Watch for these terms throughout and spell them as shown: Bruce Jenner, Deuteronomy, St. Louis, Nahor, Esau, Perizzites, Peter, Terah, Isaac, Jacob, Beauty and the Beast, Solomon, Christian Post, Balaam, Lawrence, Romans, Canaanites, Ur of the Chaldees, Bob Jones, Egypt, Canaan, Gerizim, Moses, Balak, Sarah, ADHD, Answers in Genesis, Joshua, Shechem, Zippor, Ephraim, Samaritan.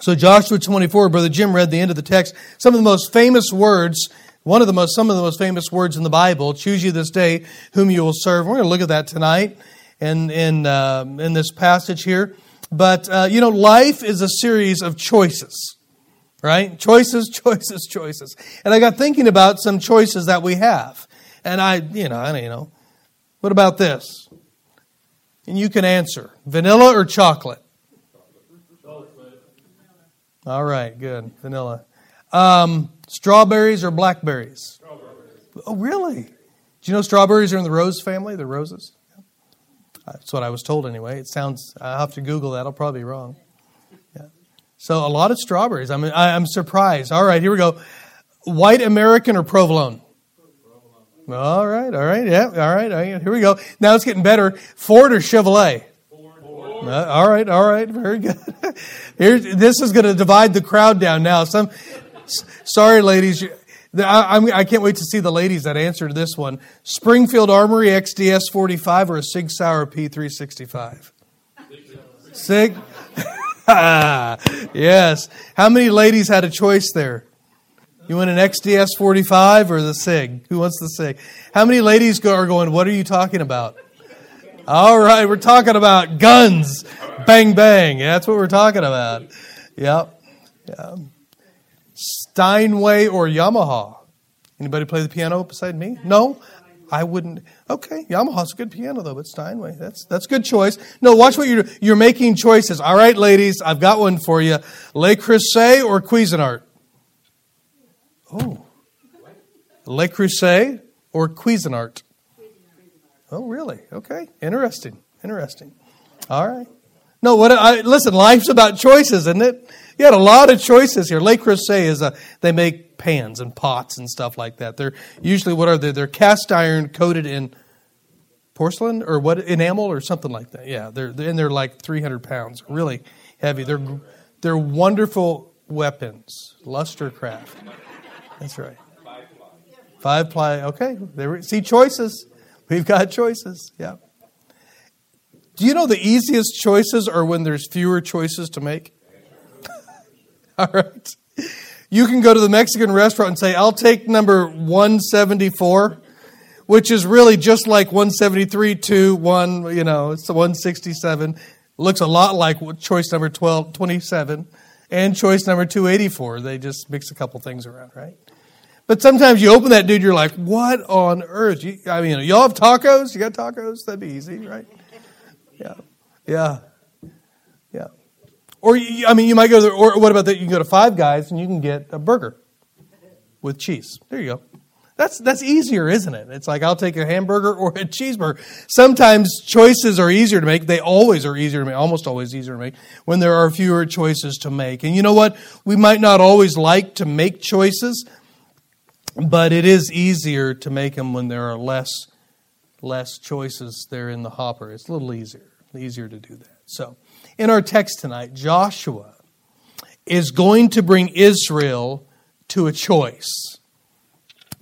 So Joshua 24, Brother Jim read the end of the text. Some of the most famous words, some of the most famous words in the Bible, choose you this day whom you will serve. We're going to look at that tonight in this passage here. But, life is a series of choices, right? Choices, choices, choices. And I got thinking about some choices that we have. And I what about this? And you can answer, vanilla or chocolate? All right, good. Vanilla. Strawberries or blackberries? Strawberries. Oh, really? Do you know strawberries are in the rose family, the roses? Yeah. That's what I was told anyway. It sounds, I'll have to Google that. I'll probably be wrong. Yeah. So a lot of strawberries. I mean, I'm surprised. All right, here we go. White American or provolone? Provolone. All right, yeah, all right. Here we go. Now it's getting better. Ford or Chevrolet? All right, very good. This is going to divide the crowd down now. Sorry, ladies. I can't wait to see the ladies that answer to this one. Springfield Armory XDS-45 or a Sig Sauer P365? Sig? Yes. How many ladies had a choice there? You want an XDS-45 or the Sig? Who wants the Sig? How many ladies are going, what are you talking about? All right, we're talking about guns. Bang, bang. Yeah, that's what we're talking about. Yep. Yeah. Steinway or Yamaha? Anybody play the piano beside me? No? I wouldn't. Okay, Yamaha's a good piano, though, but Steinway, that's a good choice. No, watch what you're making choices. All right, ladies, I've got one for you. Le Creuset or Cuisinart? Oh. Le Creuset or Cuisinart? Oh, really? Okay. Interesting. All right. No, listen, life's about choices, isn't it? You had a lot of choices here. Le Creuset they make pans and pots and stuff like that. They're usually, they're cast iron coated in porcelain or enamel or something like that. Yeah, they're like 300 pounds, really heavy. They're wonderful weapons. Lustercraft. That's right. 5-ply. Okay. See, choices. We've got choices, yeah. Do you know the easiest choices are when there's fewer choices to make? All right. You can go to the Mexican restaurant and say, I'll take number 174, which is really just like 173, 2, 1, it's 167. Looks a lot like choice number 27 and choice number 284. They just mix a couple things around, right? But sometimes you open that dude, you're like, what on earth? Y'all have tacos? You got tacos? That'd be easy, right? Yeah. Or, you might go to what about that? You can go to Five Guys and you can get a burger with cheese. There you go. That's easier, isn't it? It's like, I'll take a hamburger or a cheeseburger. Sometimes choices are easier to make. They always are easier to make, almost always easier to make, when there are fewer choices to make. And you know what? We might not always like to make choices, but it is easier to make them when there are less choices there in the hopper. It's a little easier to do that. So in our text tonight, Joshua is going to bring Israel to a choice.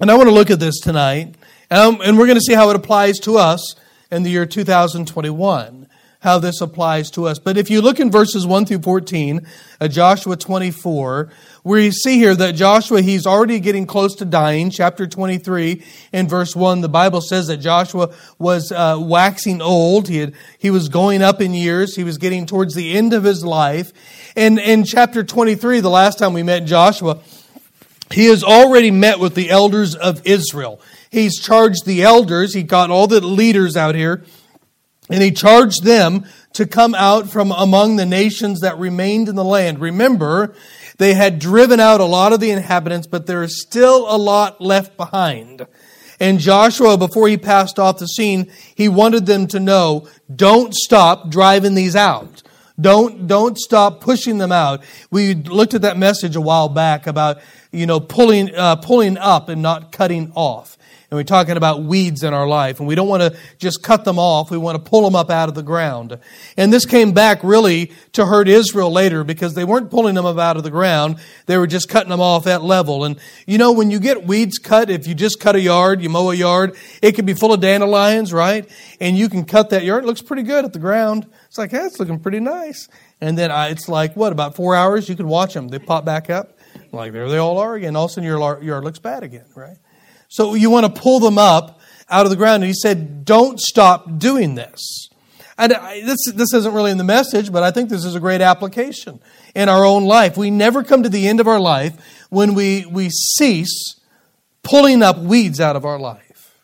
And I want to look at this tonight, and we're going to see how it applies to us in the year 2021, how this applies to us. But if you look in verses 1 through 14 of Joshua 24, we see here that Joshua, he's already getting close to dying. Chapter 23 and verse 1, the Bible says that Joshua was waxing old. He was going up in years. He was getting towards the end of his life. And in chapter 23, the last time we met Joshua, he has already met with the elders of Israel. He's charged the elders. He got all the leaders out here. And he charged them to come out from among the nations that remained in the land. Remember, they had driven out a lot of the inhabitants, but there is still a lot left behind. And Joshua, before he passed off the scene, he wanted them to know, don't stop driving these out. Don't stop pushing them out. We looked at that message a while back about, pulling up and not cutting off. And we're talking about weeds in our life. And we don't want to just cut them off. We want to pull them up out of the ground. And this came back really to hurt Israel later because they weren't pulling them up out of the ground. They were just cutting them off at level. And you know, when you get weeds cut, if you just cut a yard, you mow a yard, it could be full of dandelions, right? And you can cut that yard. It looks pretty good at the ground. It's like, hey, it's looking pretty nice. And then it's like, what, about 4 hours? You can watch them. They pop back up. Like, there they all are again. All of a sudden, your yard looks bad again, right? So you want to pull them up out of the ground. And he said, don't stop doing this. And this isn't really in the message, but I think this is a great application in our own life. We never come to the end of our life when we cease pulling up weeds out of our life.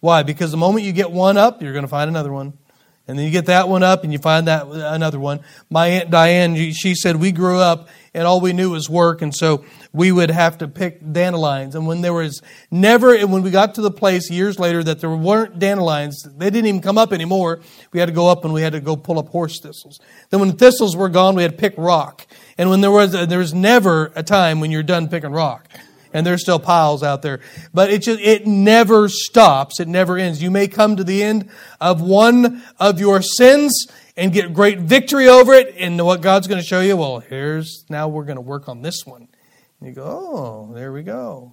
Why? Because the moment you get one up, you're going to find another one. And then you get that one up and you find that another one. My Aunt Diane, she said, we grew up and all we knew was work. And so we would have to pick dandelions. And when we got to the place years later that there weren't dandelions, they didn't even come up anymore. We had to go up and we had to go pull up horse thistles. Then when thistles were gone, we had to pick rock. And when there was never a time when you're done picking rock. And there's still piles out there. But it never stops. It never ends. You may come to the end of one of your sins and get great victory over it. And what God's going to show you, well, now we're going to work on this one. And you go, oh, there we go.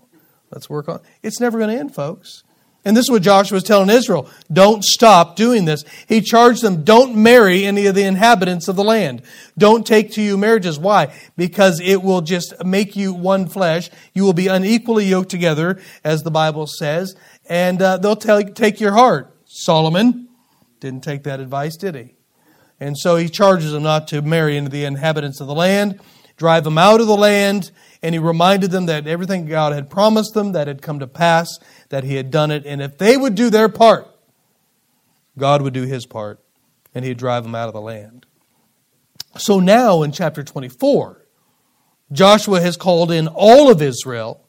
Let's work on it. It's never going to end, folks. And this is what Joshua was telling Israel. Don't stop doing this. He charged them, don't marry any of the inhabitants of the land. Don't take to you marriages. Why? Because it will just make you one flesh. You will be unequally yoked together, as the Bible says. And they'll take your heart. Solomon didn't take that advice, did he? And so he charges them not to marry into the inhabitants of the land, drive them out of the land. And he reminded them that everything God had promised them, that had come to pass, that he had done it. And if they would do their part, God would do his part, and he'd drive them out of the land. So now in chapter 24, Joshua has called in all of Israel,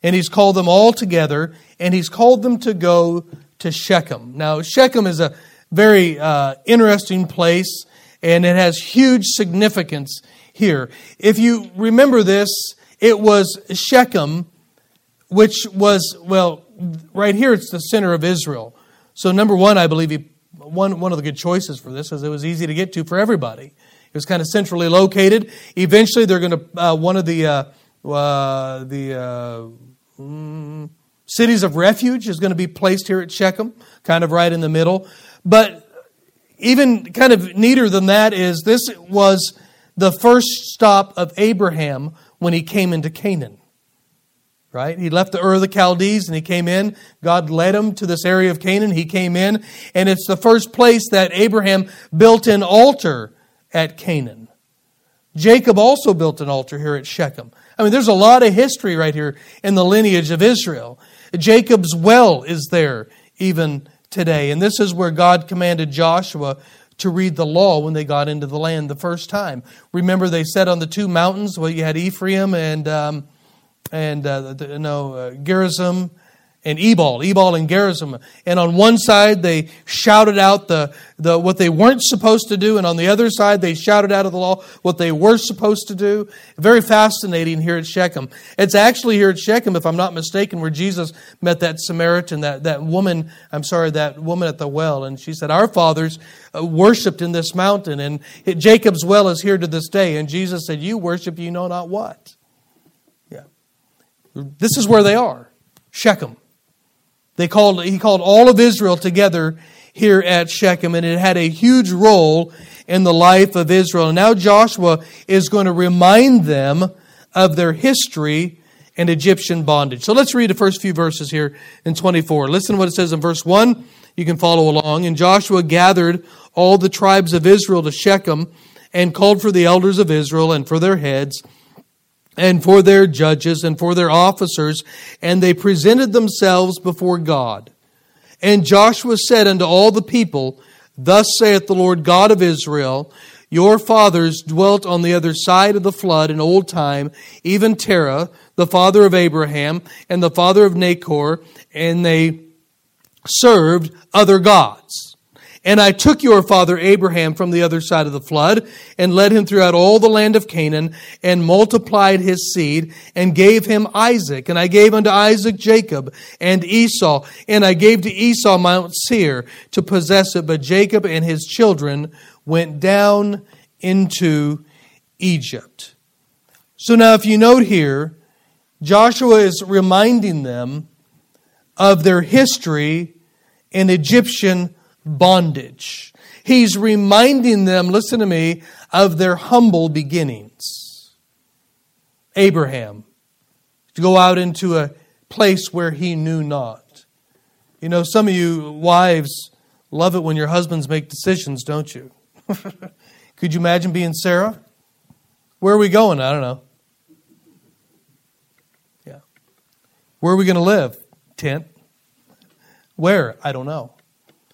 and he's called them all together, and he's called them to go to Shechem. Now, Shechem is a very interesting place, and it has huge significance here. If you remember this, it was Shechem, which was, well, right here it's the center of Israel. So number one, I believe one of the good choices for this is it was easy to get to for everybody. It was kind of centrally located. Eventually they're going to, one of the cities of refuge is going to be placed here at Shechem, kind of right in the middle. But even kind of neater than that is this was the first stop of Abraham when he came into Canaan, right? He left the Ur of the Chaldees and he came in. God led him to this area of Canaan. He came in, and it's the first place that Abraham built an altar at Canaan. Jacob also built an altar here at Shechem. I mean, there's a lot of history right here in the lineage of Israel. Jacob's well is there even today. And this is where God commanded Joshua to read the law when they got into the land the first time. Remember, they said on the two mountains, well, you had Ephraim and Gerizim and Ebal and Gerizim. And on one side, they shouted out the what they weren't supposed to do, and on the other side, they shouted out of the law what they were supposed to do. Very fascinating here at Shechem. It's actually here at Shechem, if I'm not mistaken, where Jesus met that Samaritan, that woman at the well, and she said, our fathers worshipped in this mountain, and Jacob's well is here to this day. And Jesus said, you worship you know not what. Yeah. This is where they are, Shechem. He called all of Israel together here at Shechem, and it had a huge role in the life of Israel. And now Joshua is going to remind them of their history and Egyptian bondage. So let's read the first few verses here in 24. Listen to what it says in verse 1. You can follow along. And Joshua gathered all the tribes of Israel to Shechem and called for the elders of Israel and for their heads and for their judges, and for their officers, and they presented themselves before God. And Joshua said unto all the people, Thus saith the Lord God of Israel, Your fathers dwelt on the other side of the flood in old time, even Terah, the father of Abraham, and the father of Nahor, and they served other gods. And I took your father Abraham from the other side of the flood and led him throughout all the land of Canaan and multiplied his seed and gave him Isaac. And I gave unto Isaac Jacob and Esau. And I gave to Esau Mount Seir to possess it. But Jacob and his children went down into Egypt. So now if you note here, Joshua is reminding them of their history in Egyptian bondage. He's reminding them, listen to me, of their humble beginnings. Abraham, to go out into a place where he knew not. You know, some of you wives love it when your husbands make decisions, don't you? Could you imagine being Sarah? Where are we going? I don't know. Yeah. Where are we going to live? Tent. Where? I don't know.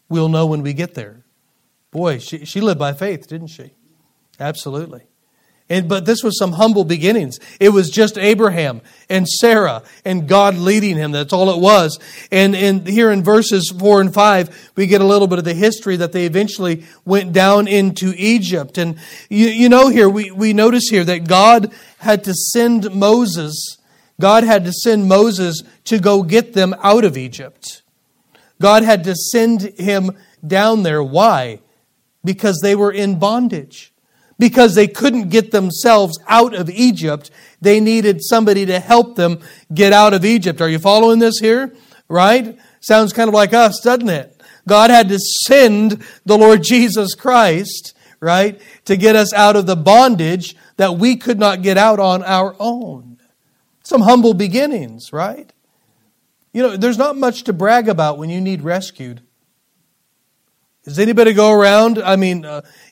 We'll know when we get there. Boy, she lived by faith, didn't she? Absolutely. But this was some humble beginnings. It was just Abraham and Sarah and God leading him. That's all it was. And here in verses 4 and 5, we get a little bit of the history that they eventually went down into Egypt. And you know here, we notice here that God had to send Moses. God had to send Moses to go get them out of Egypt. God had to send him down there. Why? Because they were in bondage. Because they couldn't get themselves out of Egypt. They needed somebody to help them get out of Egypt. Are you following this here? Right? Sounds kind of like us, doesn't it? God had to send the Lord Jesus Christ, right, to get us out of the bondage that we could not get out on our own. Some humble beginnings, right? You know, there's not much to brag about when you need rescued. Does anybody go around,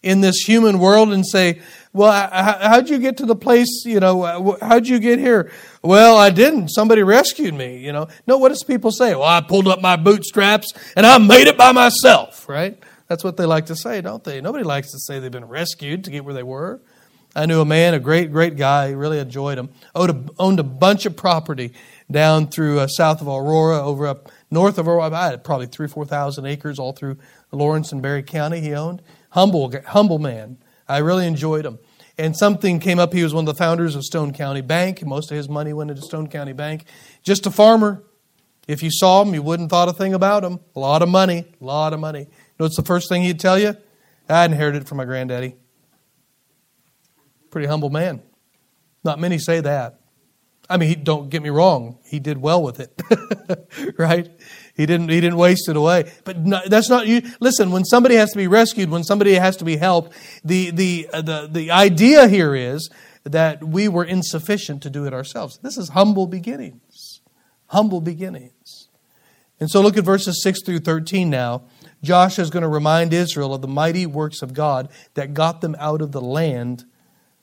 in this human world and say, well, how'd you get to the place, you know, how'd you get here? Well, I didn't. Somebody rescued me, you know. No, what does people say? Well, I pulled up my bootstraps and I made it by myself, right? That's what they like to say, don't they? Nobody likes to say they've been rescued to get where they were. I knew a man, a great, great guy, really enjoyed him, owned a bunch of property down through south of Aurora, over up north of Aurora. I had probably 3,000 or 4,000 acres all through Lawrence and Barry County he owned. Humble man. I really enjoyed him. And something came up. He was one of the founders of Stone County Bank. Most of his money went into Stone County Bank. Just a farmer. If you saw him, you wouldn't thought a thing about him. A lot of money. You know what's the first thing he'd tell you? I inherited it from my granddaddy. Pretty humble man. Not many say that. I mean, don't get me wrong. He did well with it, right? He didn't waste it away. But no, that's not you. Listen, when somebody has to be rescued, when somebody has to be helped, the idea here is that we were insufficient to do it ourselves. This is humble beginnings. And so look at verses 6 through 13 now. Joshua is going to remind Israel of the mighty works of God that got them out of the land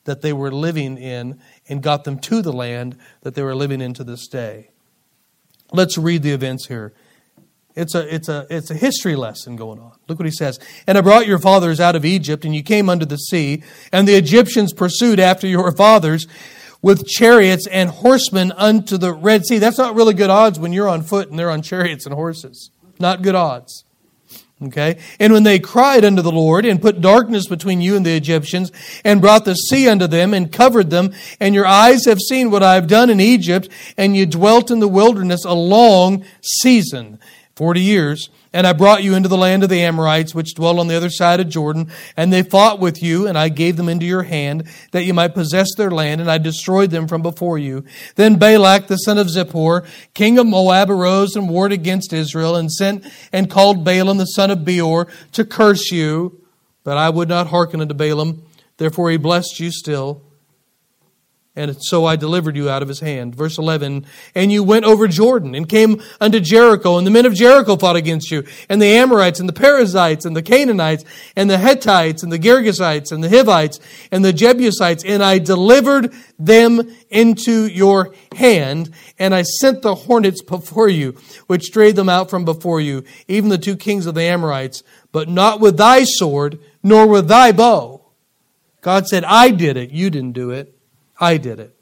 that they were living in and got them to the land that they were living in to this day. Let's read the events here. It's a history lesson going on. Look what he says. And I brought your fathers out of Egypt, and you came unto the sea, and the Egyptians pursued after your fathers with chariots and horsemen unto the Red Sea. That's not really good odds when you're on foot and they're on chariots and horses. Not good odds. Okay. And when they cried unto the Lord and put darkness between you and the Egyptians and brought the sea unto them and covered them, and your eyes have seen what I have done in Egypt, and you dwelt in the wilderness a long season, 40 years. And I brought you into the land of the Amorites, which dwell on the other side of Jordan, and they fought with you, and I gave them into your hand, that you might possess their land, and I destroyed them from before you. Then Balak, the son of Zippor, king of Moab, arose and warred against Israel, and sent and called Balaam, the son of Beor, to curse you. But I would not hearken unto Balaam, therefore he blessed you still. And so I delivered you out of his hand. Verse 11, and you went over Jordan and came unto Jericho, and the men of Jericho fought against you, and the Amorites, and the Perizzites, and the Canaanites, and the Hittites, and the Girgashites, and the Hivites, and the Jebusites, and I delivered them into your hand, and I sent the hornets before you, which drave them out from before you, even the two kings of the Amorites, but not with thy sword, nor with thy bow. God said, I did it, you didn't do it. I did it.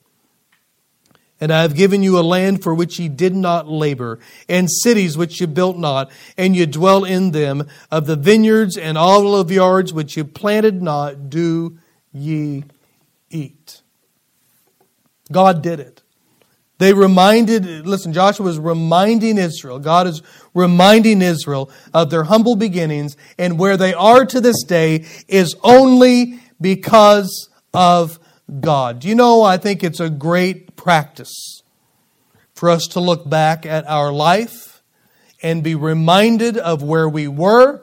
And I have given you a land for which ye did not labor, and cities which ye built not, and ye dwell in them. Of the vineyards and olive yards which ye planted not, do ye eat. God did it. They reminded, listen, Joshua is reminding Israel, God is reminding Israel of their humble beginnings, and where they are to this day is only because of God. You know, I think it's a great practice for us to look back at our life and be reminded of where we were,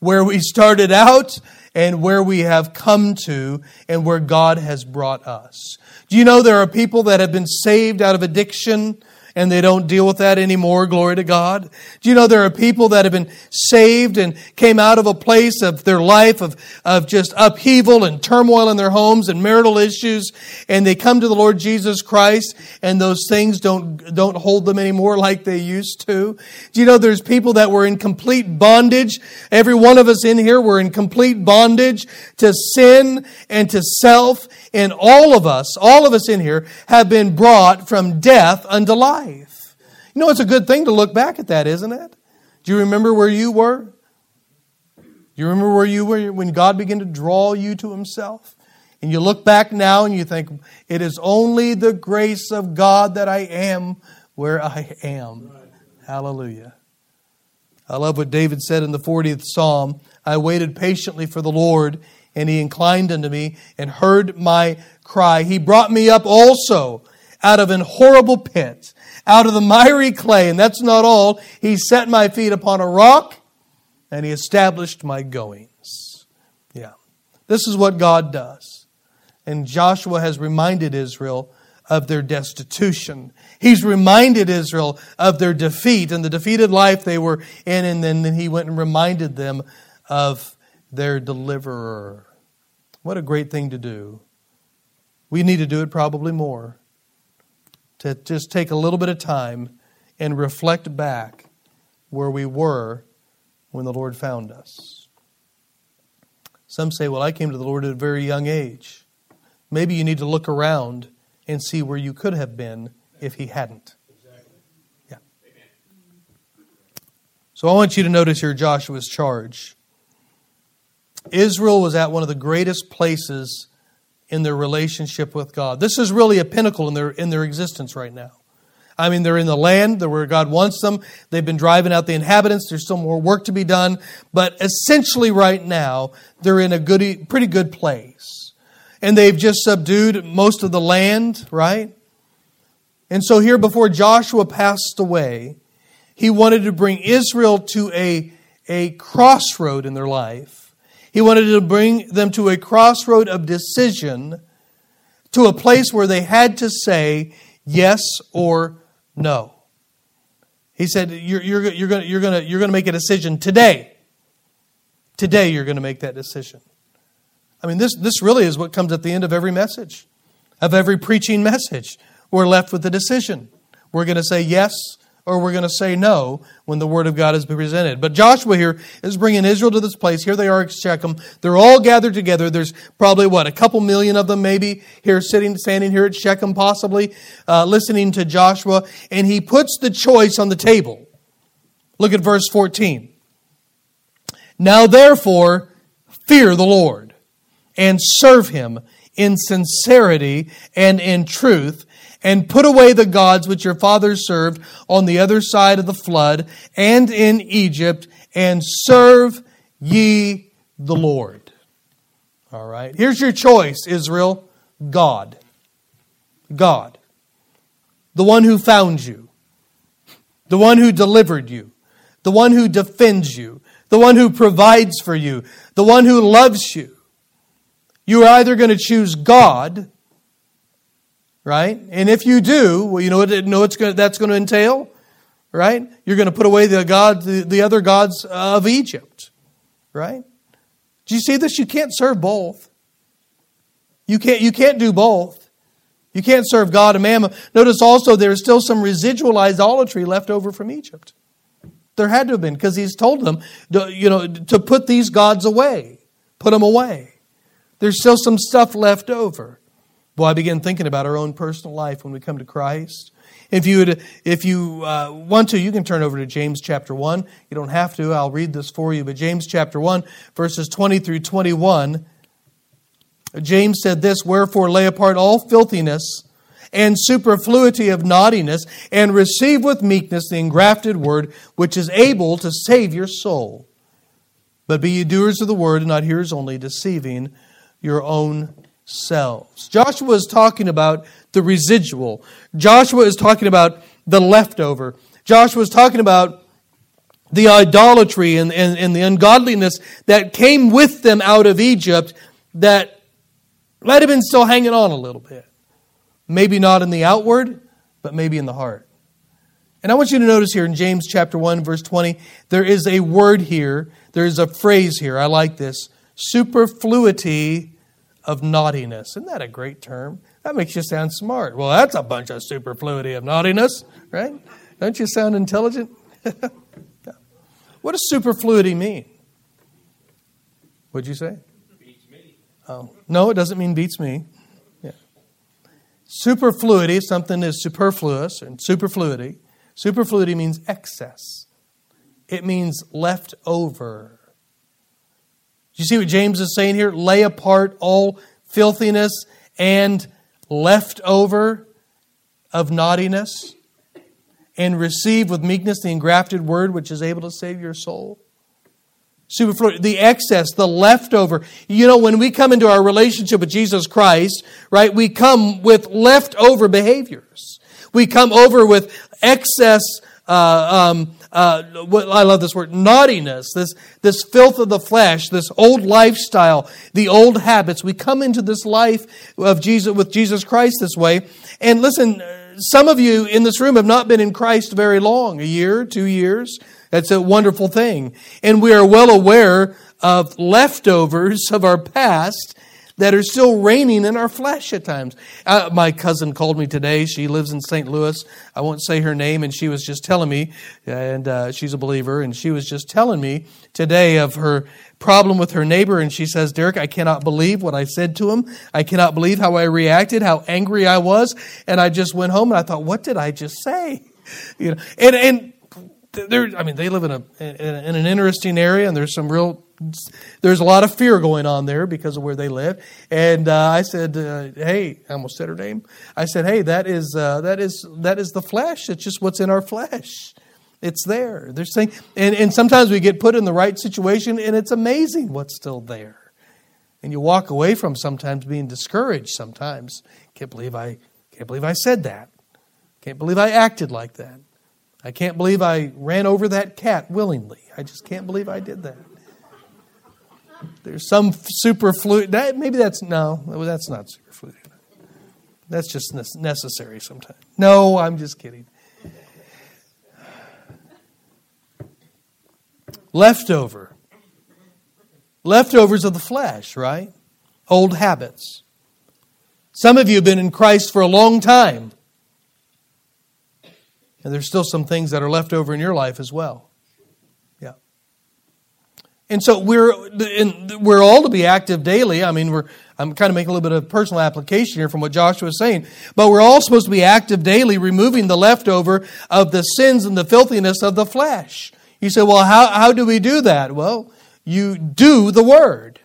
where we started out, and where we have come to, and where God has brought us. Do you know there are people that have been saved out of addiction and they don't deal with that anymore? Glory to God. Do you know there are people that have been saved and came out of a place of their life of just upheaval and turmoil in their homes and marital issues, and they come to the Lord Jesus Christ and those things don't hold them anymore like they used to? Do you know there's people that were in complete bondage? Every one of us in here were in complete bondage to sin and to self, and all of us in here have been brought from death unto life. You know, it's a good thing to look back at that, isn't it? Do you remember where you were? Do you remember where you were when God began to draw you to Himself? And you look back now and you think, it is only the grace of God that I am where I am. Hallelujah. I love what David said in the 40th Psalm. I waited patiently for the Lord, and He inclined unto me and heard my cry. He brought me up also out of an horrible pit, out of the miry clay. And that's not all. He set my feet upon a rock, and He established my goings. Yeah. This is what God does. And Joshua has reminded Israel of their destitution. He's reminded Israel of their defeat and the defeated life they were in. And then he went and reminded them of their deliverer. What a great thing to do. We need to do it probably more. To just take a little bit of time and reflect back where we were when the Lord found us. Some say, well, I came to the Lord at a very young age. Maybe you need to look around and see where you could have been if He hadn't. Yeah. So I want you to notice here Joshua's charge. Israel was at one of the greatest places in their relationship with God. This is really a pinnacle in their existence right now. I mean, they're in the land where God wants them. They've been driving out the inhabitants. There's still more work to be done. But essentially right now, they're in a pretty good place. And they've just subdued most of the land, right? And so here before Joshua passed away, he wanted to bring Israel to a crossroad in their life. He wanted to bring them to a crossroad of decision, to a place where they had to say yes or no. He said, "You're going to make a decision today. Today, you're going to make that decision." I mean, this really is what comes at the end of every message, of every preaching message. We're left with a decision. We're going to say yes, or we're going to say no when the Word of God is presented. But Joshua here is bringing Israel to this place. Here they are at Shechem. They're all gathered together. There's probably, a couple million of them maybe here standing here at Shechem, possibly listening to Joshua. And he puts the choice on the table. Look at verse 14. Now therefore, fear the Lord and serve Him in sincerity and in truth, and put away the gods which your fathers served on the other side of the flood and in Egypt, and serve ye the Lord. All right. Here's your choice, Israel. God. God. The one who found you. The one who delivered you. The one who defends you. The one who provides for you. The one who loves you. You are either going to choose God, right? And if you do, well, you know that's going to entail, right? You're going to put away the other gods of Egypt, right? Do you see this? You can't serve both. You can't do both. You can't serve God and mammon. Notice also there is still some residual idolatry left over from Egypt. There had to have been, because He's told them, to put these gods away, put them away. There's still some stuff left over. Well, I began thinking about our own personal life when we come to Christ. If you want to, you can turn over to James chapter 1. You don't have to. I'll read this for you. But James chapter 1, verses 20 through 21, James said this, "Wherefore lay apart all filthiness and superfluity of naughtiness, and receive with meekness the engrafted word, which is able to save your soul. But be ye doers of the word, and not hearers only, deceiving your own selves." Joshua is talking about the residual. Joshua is talking about the leftover. Joshua is talking about the idolatry and the ungodliness that came with them out of Egypt that might have been still hanging on a little bit. Maybe not in the outward, but maybe in the heart. And I want you to notice here in James chapter 1, verse 20, there is a word here, there is a phrase here, I like this, superfluity of naughtiness. Isn't that a great term? That makes you sound smart. Well, that's a bunch of superfluity of naughtiness, right? Don't you sound intelligent? What does superfluity mean? What'd you say? Beats me. Oh, no, it doesn't mean beats me. Superfluity, something is superfluous, and superfluity. Superfluity means excess. It means left over. Do you see what James is saying here? Lay apart all filthiness and leftover of naughtiness, and receive with meekness the engrafted word which is able to save your soul. Superfluity, the excess, the leftover. You know, when we come into our relationship with Jesus Christ, right, we come with leftover behaviors. We come over with excess, I love this word, naughtiness, this filth of the flesh, this old lifestyle, the old habits. We come into this life of Jesus with Jesus Christ this way. And listen, some of you in this room have not been in Christ very long, a year, 2 years. That's a wonderful thing. And we are well aware of leftovers of our past that are still reigning in our flesh at times. My cousin called me today. She lives in St. Louis. I won't say her name, and she was just telling me, and she's a believer, and she was just telling me today of her problem with her neighbor, and she says, "Derek, I cannot believe what I said to him. I cannot believe how I reacted, how angry I was." And I just went home, and I thought, what did I just say? You know, and they live in an interesting area, and there's a lot of fear going on there because of where they live. And I said, "Hey," I almost said her name. I said, "Hey, that is the flesh. It's just what's in our flesh. It's there. They're saying, and sometimes we get put in the right situation, and it's amazing what's still there. And you walk away from sometimes being discouraged. Sometimes can't believe I said that. Can't believe I acted like that. I can't believe I ran over that cat willingly. I just can't believe I did that." There's some superfluity. That's not superfluity. That's just necessary sometimes. No, I'm just kidding. Leftover. Leftovers of the flesh, right? Old habits. Some of you have been in Christ for a long time, and there's still some things that are left over in your life as well. Yeah. And so we're all to be active daily. I'm kind of making a little bit of personal application here from what Joshua is saying. But we're all supposed to be active daily, removing the leftover of the sins and the filthiness of the flesh. You say, well, how do we do that? Well, you do the word.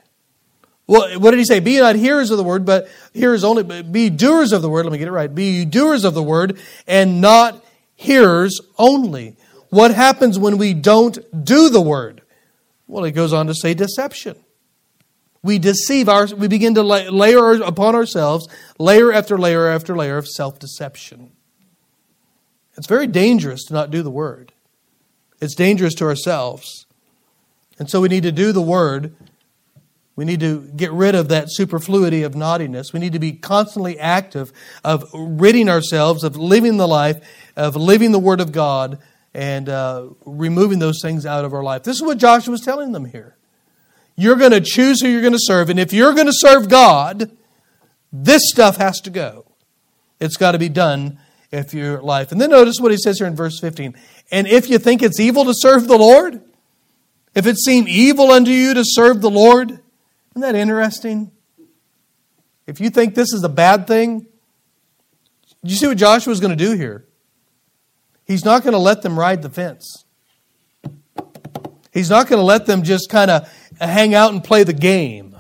Well, what did he say? Be not hearers of the word, but hearers only, but be doers of the word. Let me get it right. Be doers of the word and not hearers only. What happens when we don't do the word? Well, it goes on to say deception. We deceive ourselves. We begin to layer upon ourselves layer after layer after layer of self-deception. It's very dangerous to not do the word. It's dangerous to ourselves. And so we need to do the word. We need to get rid of that superfluity of naughtiness. We need to be constantly active of ridding ourselves, of living the life, of living the Word of God, and removing those things out of our life. This is what Joshua was telling them here. You're going to choose who you're going to serve. And if you're going to serve God, this stuff has to go. It's got to be done if your life. And then notice what he says here in verse 15. And if you think it's evil to serve the Lord, if it seem evil unto you to serve the Lord, isn't that interesting? If you think this is a bad thing, do you see what Joshua's going to do here? He's not going to let them ride the fence. He's not going to let them just kind of hang out and play the game.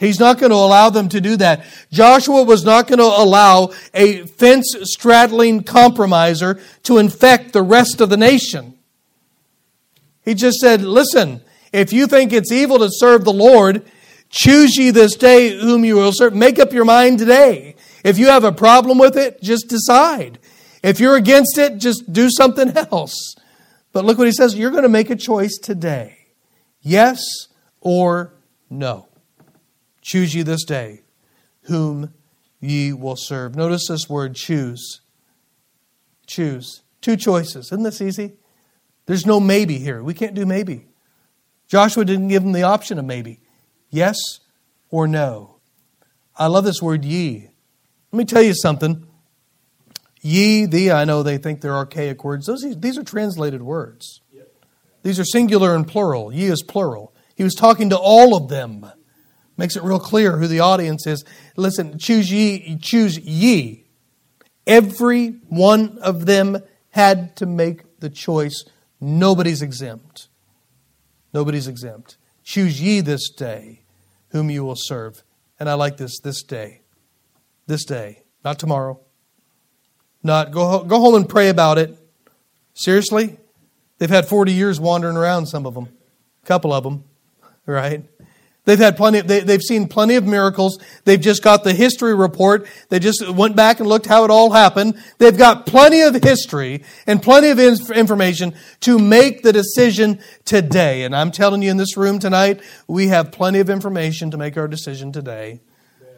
He's not going to allow them to do that. Joshua was not going to allow a fence-straddling compromiser to infect the rest of the nation. He just said, listen, if you think it's evil to serve the Lord, choose ye this day whom you will serve. Make up your mind today. If you have a problem with it, just decide. If you're against it, just do something else. But look what he says. You're going to make a choice today. Yes or no. Choose ye this day whom ye will serve. Notice this word, choose. Choose. Two choices. Isn't this easy? There's no maybe here. We can't do maybe. Joshua didn't give them the option of maybe. Yes or no. I love this word, ye. Let me tell you something. Ye, thee, I know they think they're archaic words. These are translated words. These are singular and plural. Ye is plural. He was talking to all of them. Makes it real clear who the audience is. Listen, choose ye. Every one of them had to make the choice. Nobody's exempt. Nobody's exempt. Choose ye this day whom you will serve. And I like this day. This day. Not tomorrow. Not go home and pray about it. Seriously? They've had 40 years wandering around, some of them. A couple of them, right? They've had plenty. They've seen plenty of miracles. They've just got the history report. They just went back and looked how it all happened. They've got plenty of history and plenty of information to make the decision today. And I'm telling you, in this room tonight, we have plenty of information to make our decision today.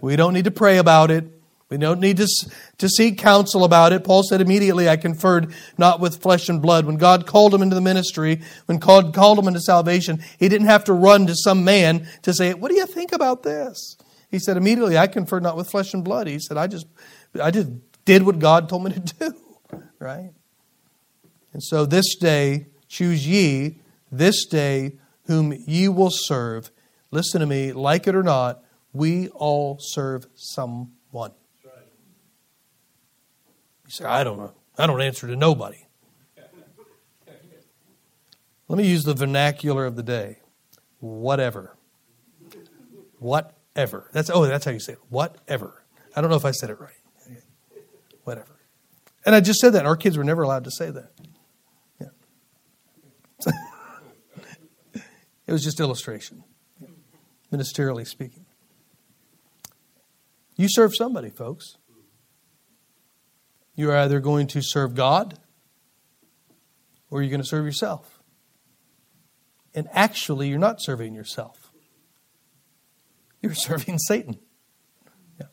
We don't need to pray about it. We don't need to seek counsel about it. Paul said, immediately I conferred not with flesh and blood. When God called him into the ministry, when God called him into salvation, he didn't have to run to some man to say, what do you think about this? He said, immediately I conferred not with flesh and blood. He said, I just did what God told me to do. Right? And so this day, choose ye this day whom ye will serve. Listen to me, like it or not, we all serve someone. You say, I don't know. I don't answer to nobody. Let me use the vernacular of the day. Whatever. Whatever. That's how you say it. Whatever. I don't know if I said it right. Okay. Whatever. And I just said that. Our kids were never allowed to say that. Yeah. It was just illustration, ministerially speaking. You serve somebody, folks. You're either going to serve God or you're going to serve yourself. And actually, you're not serving yourself. You're serving Satan. Yeah.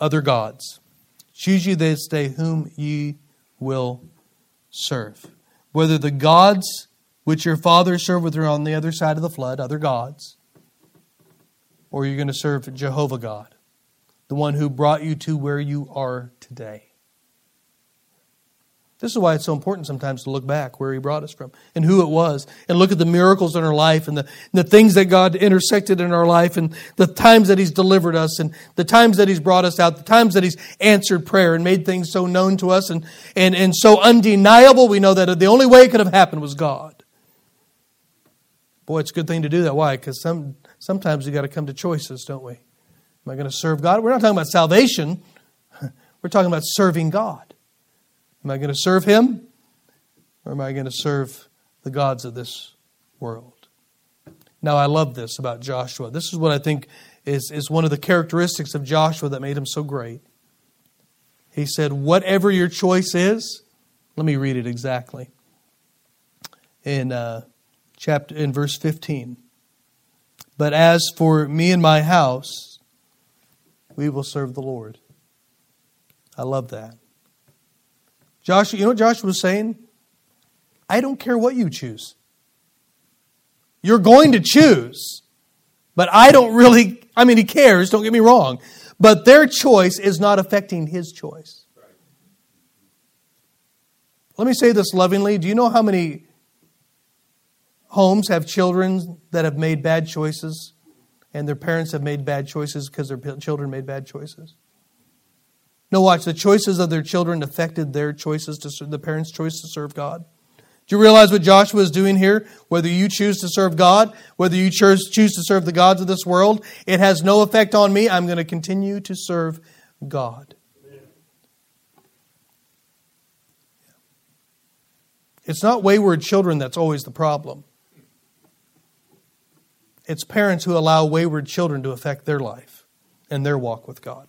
Other gods. Choose you this day whom ye will serve. Whether the gods which your fathers served with are on the other side of the flood, other gods, or you're going to serve Jehovah God, the one who brought you to where you are today. This is why it's so important sometimes to look back where he brought us from and who it was, and look at the miracles in our life and the things that God intersected in our life, and the times that he's delivered us and the times that he's brought us out, the times that he's answered prayer and made things so known to us and so undeniable. We know that the only way it could have happened was God. Boy, it's a good thing to do that. Why? Because sometimes we got to come to choices, don't we? Am I going to serve God? We're not talking about salvation. We're talking about serving God. Am I going to serve Him? Or am I going to serve the gods of this world? Now, I love this about Joshua. This is what I think is one of the characteristics of Joshua that made him so great. He said, whatever your choice is, let me read it exactly. In verse 15. But as for me and my house, we will serve the Lord. I love that. Joshua, you know what Joshua was saying? I don't care what you choose. You're going to choose, but he cares, don't get me wrong, but their choice is not affecting his choice. Let me say this lovingly. Do you know how many homes have children that have made bad choices and their parents have made bad choices because their children made bad choices. No, watch. The choices of their children affected their choices to serve, the parents' choice to serve God. Do you realize what Joshua is doing here? Whether you choose to serve God, whether you choose to serve the gods of this world, it has no effect on me. I'm going to continue to serve God. It's not wayward children that's always the problem. It's parents who allow wayward children to affect their life and their walk with God.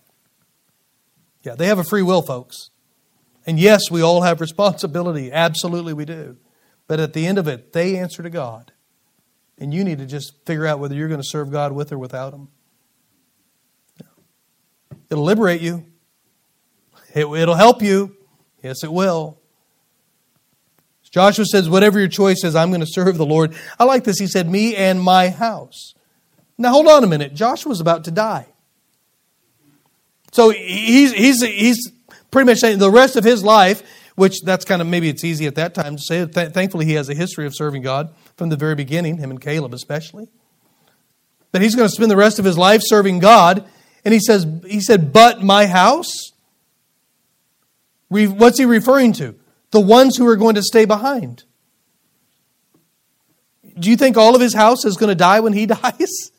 Yeah, they have a free will, folks. And yes, we all have responsibility. Absolutely we do. But at the end of it, they answer to God. And you need to just figure out whether you're going to serve God with or without Him. Yeah. It'll liberate you. It'll help you. Yes, it will. Joshua says, whatever your choice is, I'm going to serve the Lord. I like this. He said, me and my house. Now, hold on a minute. Joshua's about to die. So he's pretty much saying the rest of his life, which that's kind of, maybe it's easy at that time to say. Thankfully, he has a history of serving God from the very beginning, him and Caleb especially. But he's going to spend the rest of his life serving God. And he said, but my house? What's he referring to? The ones who are going to stay behind. Do you think all of his house is going to die when he dies?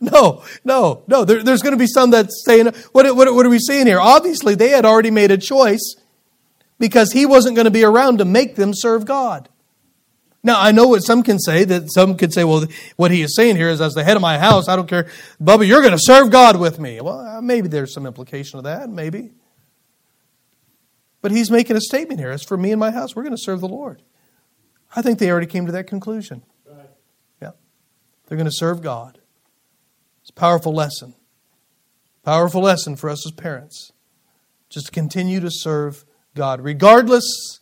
No. There's going to be some that's staying. What are we seeing here? Obviously, they had already made a choice because he wasn't going to be around to make them serve God. Now, I know what some can say, well, what he is saying here is, as the head of my house, I don't care. Bubba, you're going to serve God with me. Well, maybe there's some implication of that, maybe. But he's making a statement here. As for me and my house, we're going to serve the Lord. I think they already came to that conclusion. Right. Yeah. They're going to serve God. It's a powerful lesson. Powerful lesson for us as parents. Just to continue to serve God, regardless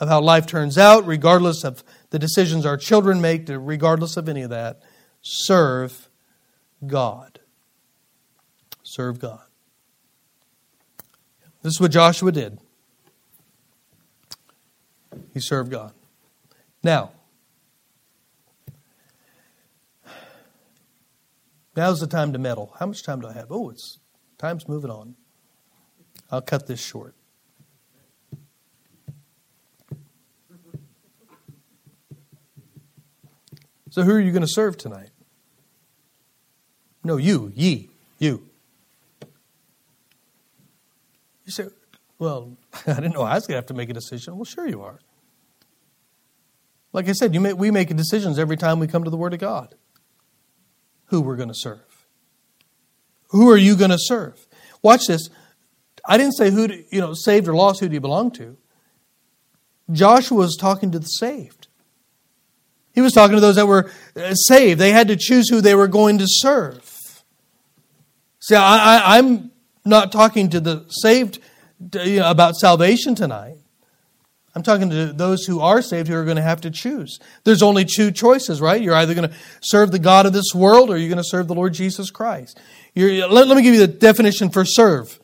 of how life turns out, regardless of the decisions our children make, regardless of any of that, serve God. Serve God. This is what Joshua did. He served God. Now's the time to meddle. How much time do I have? Oh, time's moving on. I'll cut this short. So who are you going to serve tonight? No, you. You say, well, I didn't know I was going to have to make a decision. Well, sure you are. Like I said, we make decisions every time we come to the Word of God. Who we're going to serve. Who are you going to serve? Watch this. I didn't say saved or lost, who do you belong to? Joshua was talking to the saved. He was talking to those that were saved. They had to choose who they were going to serve. See, I'm not talking to the saved about salvation tonight. I'm talking to those who are saved who are going to have to choose. There's only two choices, right? You're either going to serve the God of this world or you're going to serve the Lord Jesus Christ. Let me give you the definition for serve.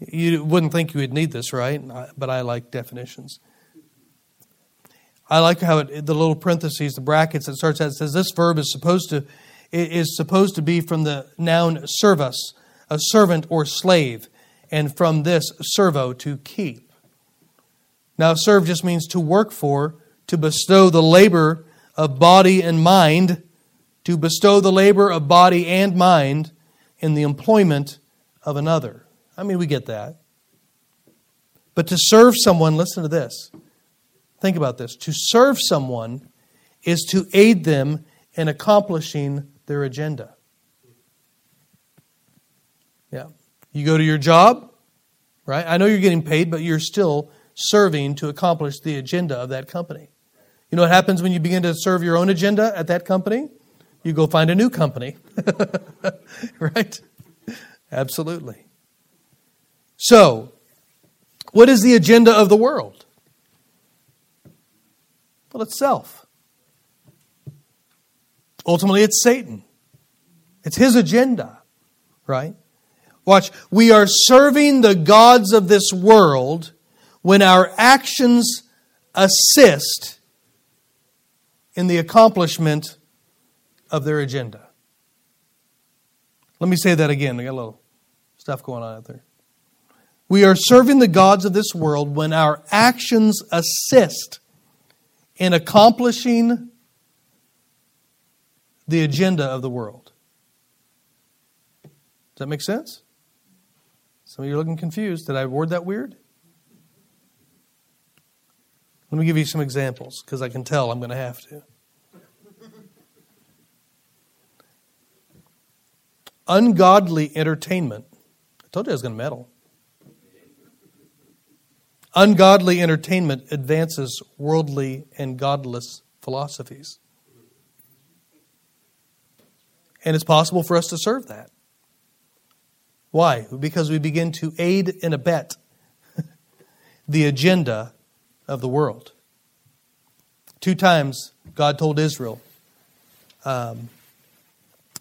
You wouldn't think you would need this, right? But I like definitions. I like how the little parentheses, the brackets that starts out, it says this verb is supposed to be from the noun servus, a servant or slave, and from this servo, to keep. Now, serve just means to work for, to bestow the labor of body and mind, to bestow the labor of body and mind in the employment of another. I mean, we get that. But to serve someone, listen to this. Think about this. To serve someone is to aid them in accomplishing their agenda. Yeah. You go to your job, right? I know you're getting paid, but you're still serving to accomplish the agenda of that company. You know what happens when you begin to serve your own agenda at that company? You go find a new company. Right? Absolutely. So, what is the agenda of the world? Well, it's self. Ultimately, it's Satan. It's his agenda, right? Watch, we are serving the gods of this world when our actions assist in the accomplishment of their agenda. Let me say that again. I got a little stuff going on out there. We are serving the gods of this world when our actions assist in accomplishing the agenda of the world. Does that make sense? Some of you are looking confused. Did I word that weird? Let me give you some examples, because I can tell I'm going to have to. Ungodly entertainment. I told you I was going to meddle. Ungodly entertainment advances worldly and godless philosophies. And it's possible for us to serve that. Why? Because we begin to aid and abet the agenda of the world. 2 times God told Israel,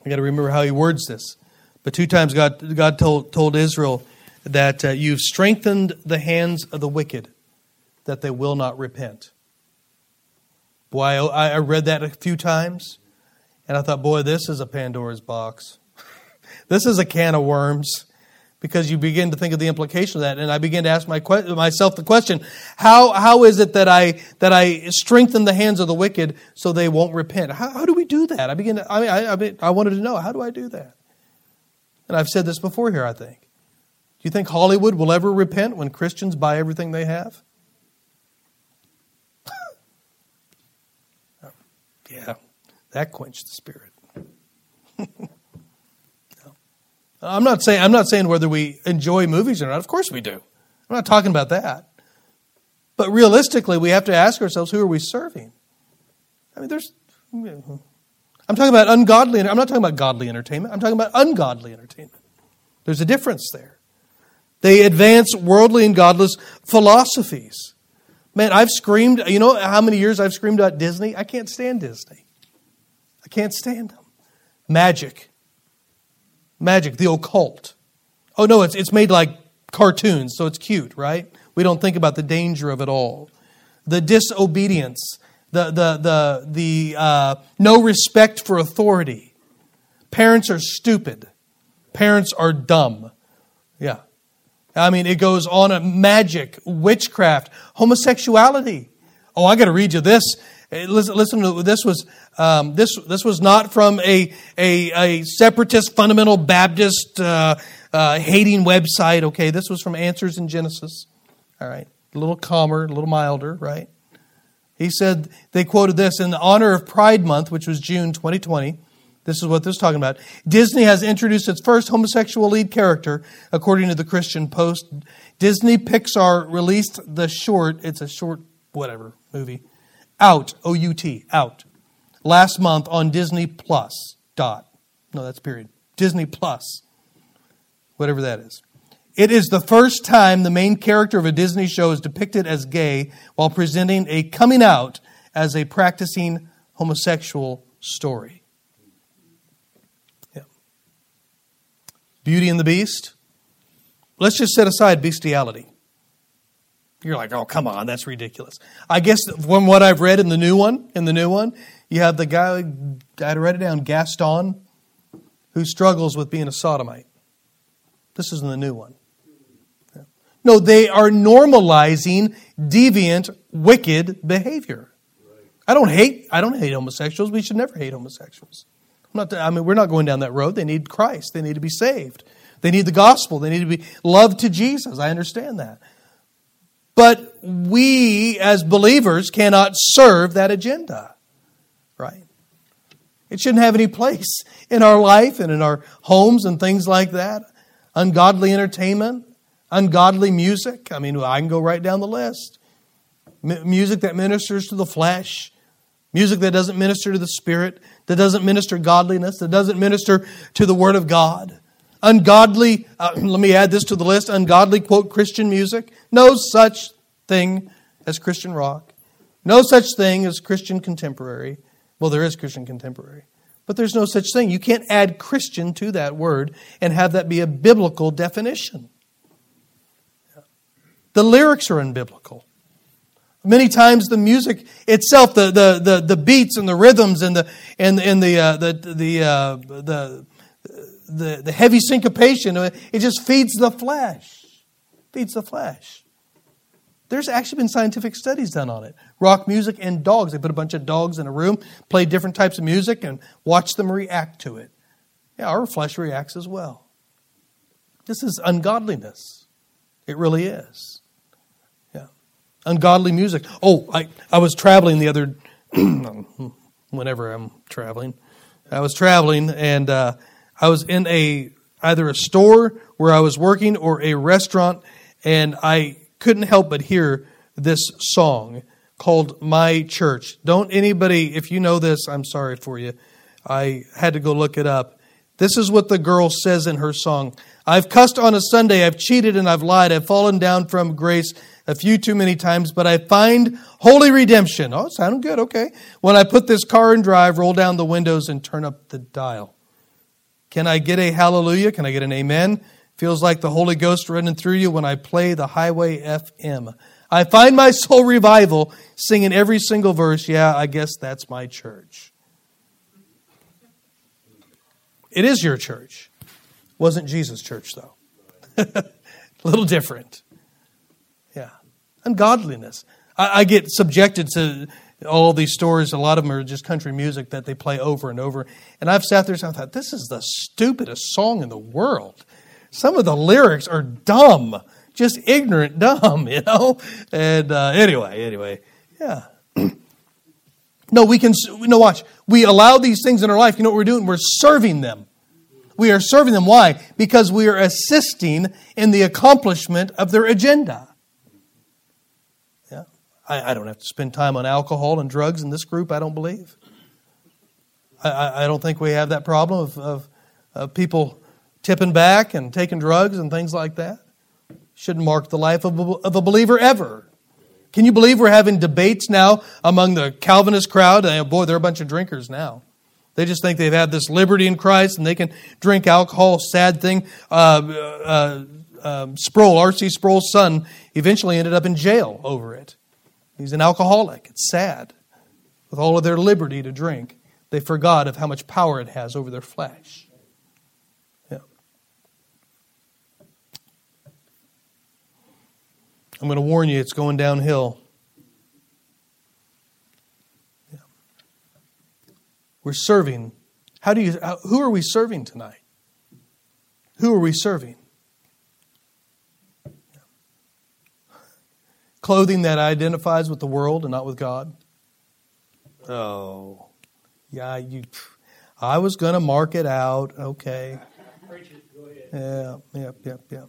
I got to remember how He words this, but 2 times God told Israel that you've strengthened the hands of the wicked, that they will not repent. Boy, I read that a few times, and I thought, boy, this is a Pandora's box. This is a can of worms, because you begin to think of the implication of that, and I began to ask myself the question: How is it that I strengthen the hands of the wicked so they won't repent? How do we do that? I wanted to know, how do I do that? And I've said this before here, I think. Do you think Hollywood will ever repent when Christians buy everything they have? Yeah, that quenched the spirit. I'm not saying whether we enjoy movies or not. Of course we do. I'm not talking about that. But realistically, we have to ask ourselves, who are we serving? I mean, I'm talking about ungodly. I'm not talking about godly entertainment. I'm talking about ungodly entertainment. There's a difference there. They advance worldly and godless philosophies. Man, I've screamed. You know how many years I've screamed about Disney? I can't stand Disney. I can't stand them. Magic, the occult. Oh no, it's made like cartoons, so it's cute, right? We don't think about the danger of it all. The disobedience, the no respect for authority. Parents are stupid. Parents are dumb. Yeah, I mean, it goes on. Magic, witchcraft, homosexuality. Oh, I got to read you this. Listen, this was not from a separatist, fundamental Baptist hating website. Okay, this was from Answers in Genesis. All right, a little calmer, a little milder, right? He said, they quoted this, in the honor of Pride Month, which was June 2020, this is what this is talking about. Disney has introduced its first homosexual lead character, according to the Christian Post. Disney Pixar released the short, it's a short whatever movie, Out, O-U-T, Out, last month on Disney Plus, Disney Plus, whatever that is. It is the first time the main character of a Disney show is depicted as gay while presenting a coming out as a practicing homosexual story. Yeah. Beauty and the Beast. Let's just set aside bestiality. You're like, oh, come on, that's ridiculous. I guess from what I've read in the new one, you have the guy, I had to write it down, Gaston, who struggles with being a sodomite. This is in the new one. Yeah. No, they are normalizing deviant, wicked behavior. Right. I don't hate homosexuals. We should never hate homosexuals. We're not going down that road. They need Christ. They need to be saved. They need the gospel. They need to be loved to Jesus. I understand that. But we, as believers, cannot serve that agenda, right? It shouldn't have any place in our life and in our homes and things like that. Ungodly entertainment, ungodly music. I mean, I can go right down the list. Music that ministers to the flesh, music that doesn't minister to the spirit, that doesn't minister godliness, that doesn't minister to the Word of God. Ungodly, let me add this to the list, ungodly, quote, Christian music. No such thing as Christian rock. No such thing as Christian contemporary. Well, there is Christian contemporary, but there's no such thing. You can't add Christian to that word and have that be a biblical definition. The lyrics are unbiblical. Many times the music itself, the beats and the rhythms and the the heavy syncopation, it just feeds the flesh. Feeds the flesh. There's actually been scientific studies done on it. Rock music and dogs. They put a bunch of dogs in a room, play different types of music, and watch them react to it. Yeah, our flesh reacts as well. This is ungodliness. It really is. Yeah, ungodly music. Oh, I was traveling the other... whenever I'm traveling. I was traveling, and I was in either a store where I was working or a restaurant, and I couldn't help but hear this song called My Church. Don't anybody, if you know this, I'm sorry for you. I had to go look it up. This is what the girl says in her song. I've cussed on a Sunday, I've cheated and I've lied, I've fallen down from grace a few too many times, but I find holy redemption. Oh, it sounded good, okay. When I put this car in drive, roll down the windows and turn up the dial. Can I get a hallelujah? Can I get an amen? Feels like the Holy Ghost running through you when I play the Highway FM. I find my soul revival singing every single verse. Yeah, I guess that's my church. It is your church. Wasn't Jesus' church, though. A little different. Yeah. Ungodliness. I get subjected to all these stories. A lot of them are just country music that they play over and over. And I've sat there and I thought, this is the stupidest song in the world. Some of the lyrics are dumb. Just ignorant dumb, you know? And anyway. Yeah. No, watch. We allow these things in our life. You know what we're doing? We're serving them. We are serving them. Why? Because we are assisting in the accomplishment of their agenda. Yeah, I don't have to spend time on alcohol and drugs in this group, I don't believe. I don't think we have that problem of people tipping back and taking drugs and things like that. Shouldn't mark the life of a believer ever. Can you believe we're having debates now among the Calvinist crowd? Boy, they're a bunch of drinkers now. They just think they've had this liberty in Christ and they can drink alcohol. Sad thing. Sproul, R.C. Sproul's son, eventually ended up in jail over it. He's an alcoholic. It's sad. With all of their liberty to drink, they forgot of how much power it has over their flesh. Yeah. I'm going to warn you, it's going downhill. We're serving. Who are we serving tonight? Who are we serving? Clothing that identifies with the world and not with God. Oh, yeah. I was going to mark it out. Okay. Preach it. Go ahead. Yeah.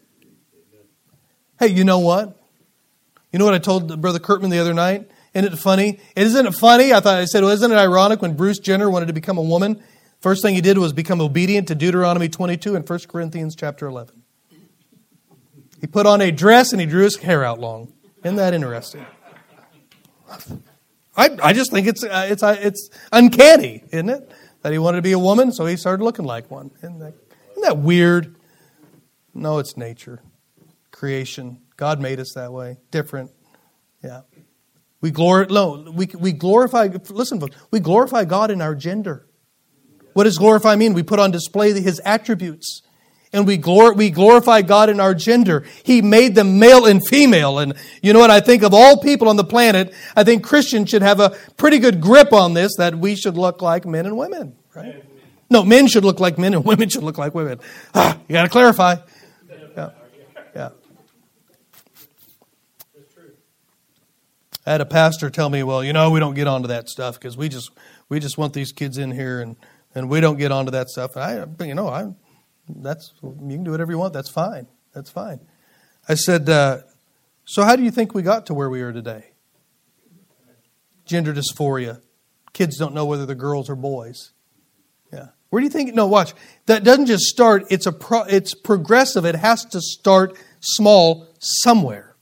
Hey, you know what? You know what I told Brother Kurtman the other night? Isn't it funny? Isn't it funny? I said, isn't it ironic when Bruce Jenner wanted to become a woman? First thing he did was become obedient to Deuteronomy 22 and 1 Corinthians chapter 11. He put on a dress and he drew his hair out long. Isn't that interesting? I just think it's uncanny, isn't it? That he wanted to be a woman, so he started looking like one. Isn't that weird? No, it's nature. Creation. God made us that way. Different. Yeah. We glorify. Listen, folks. We glorify God in our gender. What does glorify mean? We put on display His attributes, and we glorify God in our gender. He made them male and female. And you know what? I think of all people on the planet, I think Christians should have a pretty good grip on this. That we should look like men and women, right? No, men should look like men, and women should look like women. You got to clarify. Yeah. I had a pastor tell me, well, you know, we don't get onto that stuff because we just want these kids in here and we don't get onto that stuff. And you can do whatever you want. That's fine. I said, so how do you think we got to where we are today? Gender dysphoria. Kids don't know whether they're girls or boys. Yeah. Where do you think? No, watch. That doesn't just start. It's progressive. It has to start small somewhere.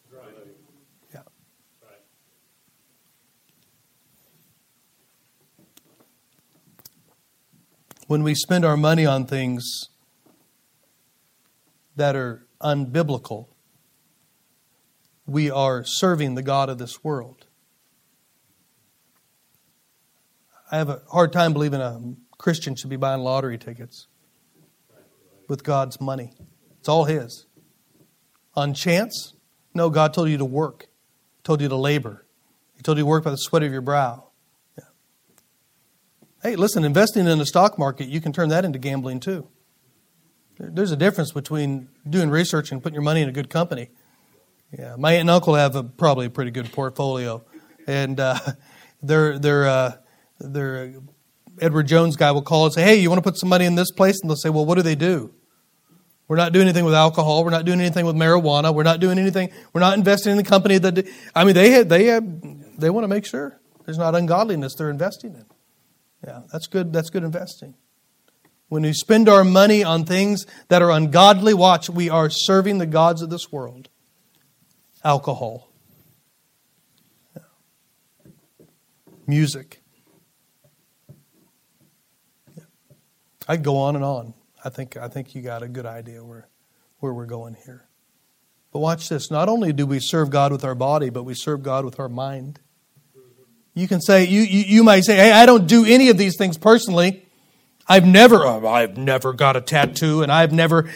When we spend our money on things that are unbiblical, we are serving the God of this world. I have a hard time believing a Christian should be buying lottery tickets. with God's money. It's all his. On chance? No, God told you to work. He told you to labor. He told you to work by the sweat of your brow. Yeah. Hey, listen, investing in the stock market, you can turn that into gambling too. There's a difference between doing research and putting your money in a good company. Yeah, my aunt and uncle have probably a pretty good portfolio, and their Edward Jones guy will call and say, "Hey, you want to put some money in this place?" And they'll say, "Well, what do they do?" We're not doing anything with alcohol. We're not doing anything with marijuana. We're not doing anything. We're not investing in the company that. They want to make sure there's not ungodliness they're investing in. Yeah, that's good. That's good investing. When we spend our money on things that are ungodly, watch, we are serving the gods of this world. Alcohol. Yeah. Music. Yeah. I could go on and on. I think you got a good idea where we're going here. But watch this. Not only do we serve God with our body, but we serve God with our mind. You can say, you might say, "Hey, I don't do any of these things personally. I've never got a tattoo, and I've never,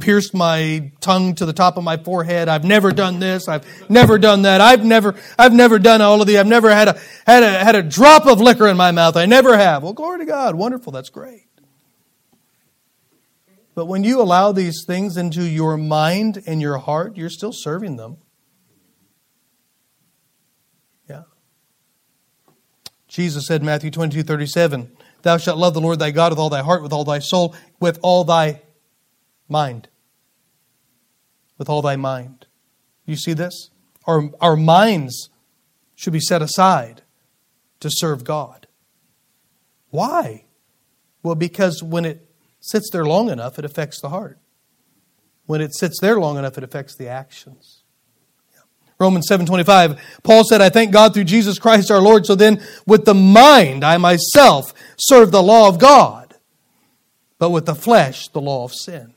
pierced my tongue to the top of my forehead. I've never done this. I've never done that. I've never done all of the. I've never had a drop of liquor in my mouth. I never have." Well, glory to God. Wonderful. That's great. But when you allow these things into your mind and your heart, you're still serving them. Yeah. Jesus said in Matthew 22:37. "Thou shalt love the Lord thy God with all thy heart, with all thy soul, with all thy mind." With all thy mind. You see this? Our minds should be set aside to serve God. Why? Well, because when it sits there long enough, it affects the heart. When it sits there long enough, it affects the actions. Romans 7:25, Paul said, "I thank God through Jesus Christ our Lord. So then with the mind, I myself serve the law of God, but with the flesh, the law of sin."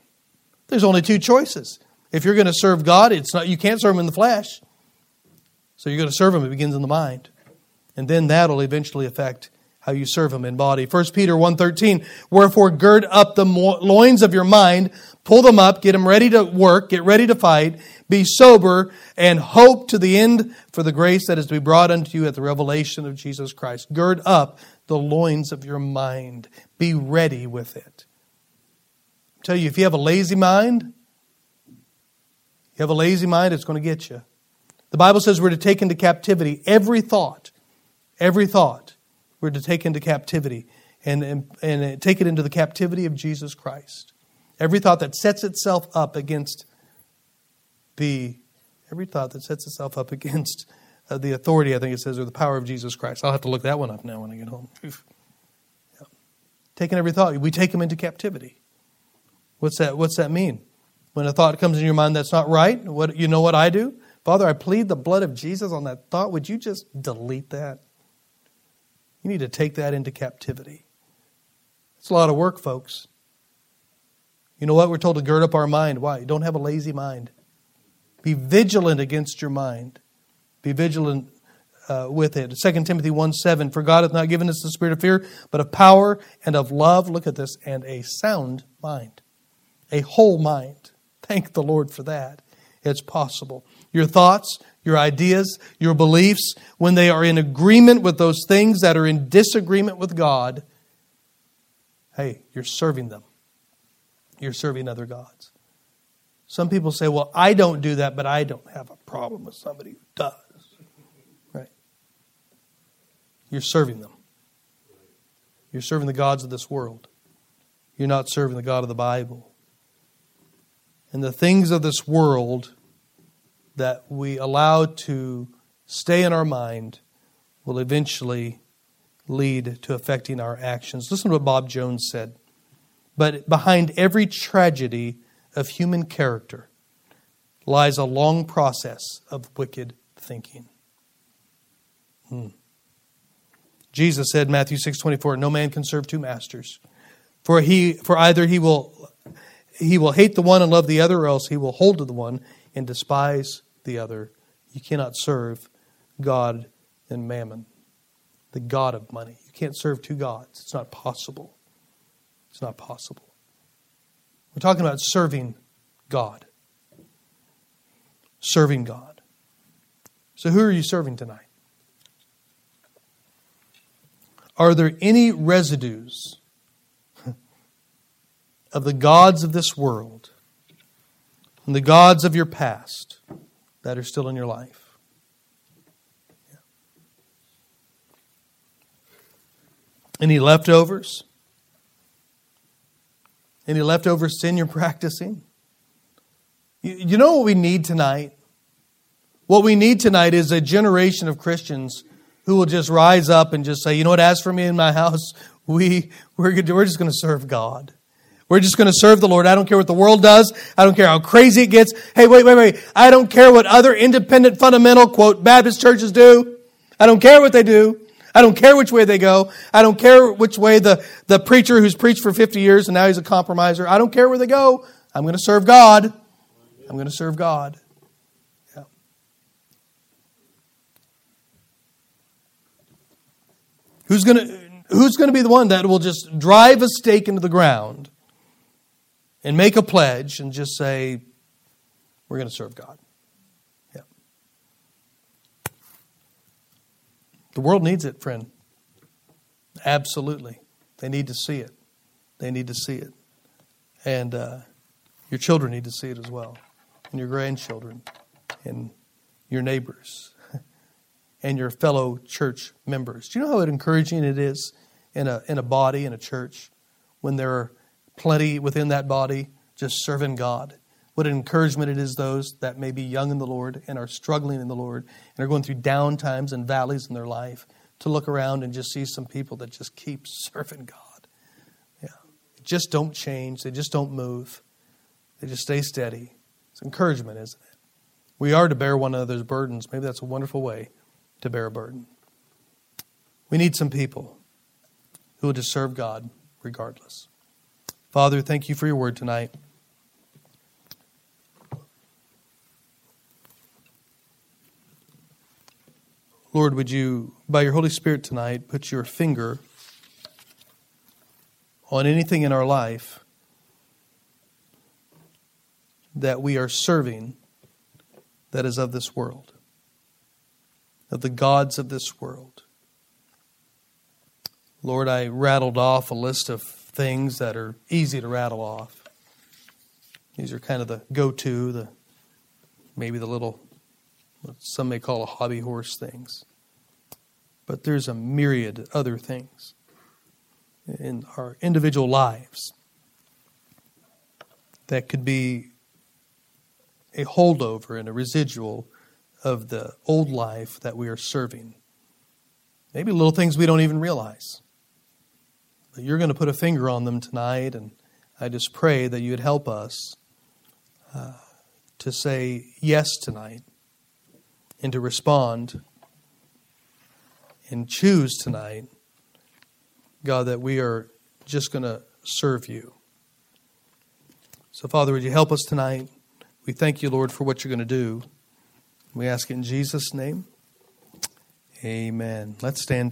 There's only two choices. If you're going to serve God, you can't serve Him in the flesh. So you're going to serve Him. It begins in the mind. And then that'll eventually affect how you serve Him in body. 1 Peter 1:13, "Wherefore gird up the loins of your mind, pull them up, get them ready to work, get ready to fight, be sober, and hope to the end for the grace that is to be brought unto you at the revelation of Jesus Christ." Gird up the loins of your mind. Be ready with it. I tell you, if you have a lazy mind, it's going to get you. The Bible says we're to take into captivity every thought. We're to take into captivity and take it into the captivity of Jesus Christ. Every thought that sets itself up against the authority, I think it says, or the power of Jesus Christ. I'll have to look that one up now when I get home. Yeah. Taking every thought, we take them into captivity. What's that mean? When a thought comes in your mind that's not right, what I do? Father, I plead the blood of Jesus on that thought. Would you just delete that? You need to take that into captivity. It's a lot of work, folks. You know what? We're told to gird up our mind. Why? Don't have a lazy mind. Be vigilant against your mind. Be vigilant with it. 2 Timothy 1:7, "For God hath not given us the spirit of fear, but of power and of love." Look at this. "And a sound mind." A whole mind. Thank the Lord for that. It's possible. Your thoughts, your ideas, your beliefs, when they are in agreement with those things that are in disagreement with God, hey, you're serving them. You're serving other gods. Some people say, "Well, I don't do that, but I don't have a problem with somebody who does." Right? You're serving them. You're serving the gods of this world. You're not serving the God of the Bible. And the things of this world that we allow to stay in our mind will eventually lead to affecting our actions. Listen to what Bob Jones said. "But behind every tragedy of human character lies a long process of wicked thinking." Jesus said, Matthew 6:24, "No man can serve two masters, for either he will hate the one and love the other, or else he will hold to the one and despise the other. You cannot serve God and mammon," the god of money. You can't serve two gods. It's not possible. We're talking about serving God. Serving God. So who are you serving tonight? Are there any residues of the gods of this world and the gods of your past that are still in your life? Yeah. Any leftovers? Any leftover sin you're practicing? You know what we need tonight? What we need tonight is a generation of Christians who will just rise up and just say, you know what, as for me and my house, we're just going to serve God. We're just going to serve the Lord. I don't care what the world does. I don't care how crazy it gets. Hey, wait. I don't care what other independent, fundamental, quote, Baptist churches do. I don't care what they do. I don't care which way they go. I don't care which way the preacher who's preached for 50 years and now he's a compromiser. I don't care where they go. I'm going to serve God. I'm going to serve God. Who's going to be the one that will just drive a stake into the ground and make a pledge and just say, we're going to serve God? Yeah. The world needs it, friend. Absolutely. They need to see it. They need to see it. And your children need to see it as well. And your grandchildren. And your neighbors. And your fellow church members. Do you know how encouraging it is in a body, in a church, when there are plenty within that body just serving God? What an encouragement it is those that may be young in the Lord and are struggling in the Lord and are going through down times and valleys in their life to look around and just see some people that just keep serving God. Yeah. They just don't change. They just don't move. They just stay steady. It's encouragement, isn't it? We are to bear one another's burdens. Maybe that's a wonderful way to bear a burden. We need some people who will just serve God regardless. Father, thank you for your word tonight. Lord, would you, by your Holy Spirit tonight, put your finger on anything in our life that we are serving that is of this world, of the gods of this world. Lord, I rattled off a list of things that are easy to rattle off. These are kind of the go-to, maybe the little, what some may call a hobby horse things. But there's a myriad of other things in our individual lives that could be a holdover and a residual of the old life that we are serving. Maybe little things we don't even realize. But you're going to put a finger on them tonight, and I just pray that you would help us to say yes tonight and to respond and choose tonight, God, that we are just going to serve you. So, Father, would you help us tonight? We thank you, Lord, for what you're going to do. We ask it in Jesus' name. Amen. Let's stand.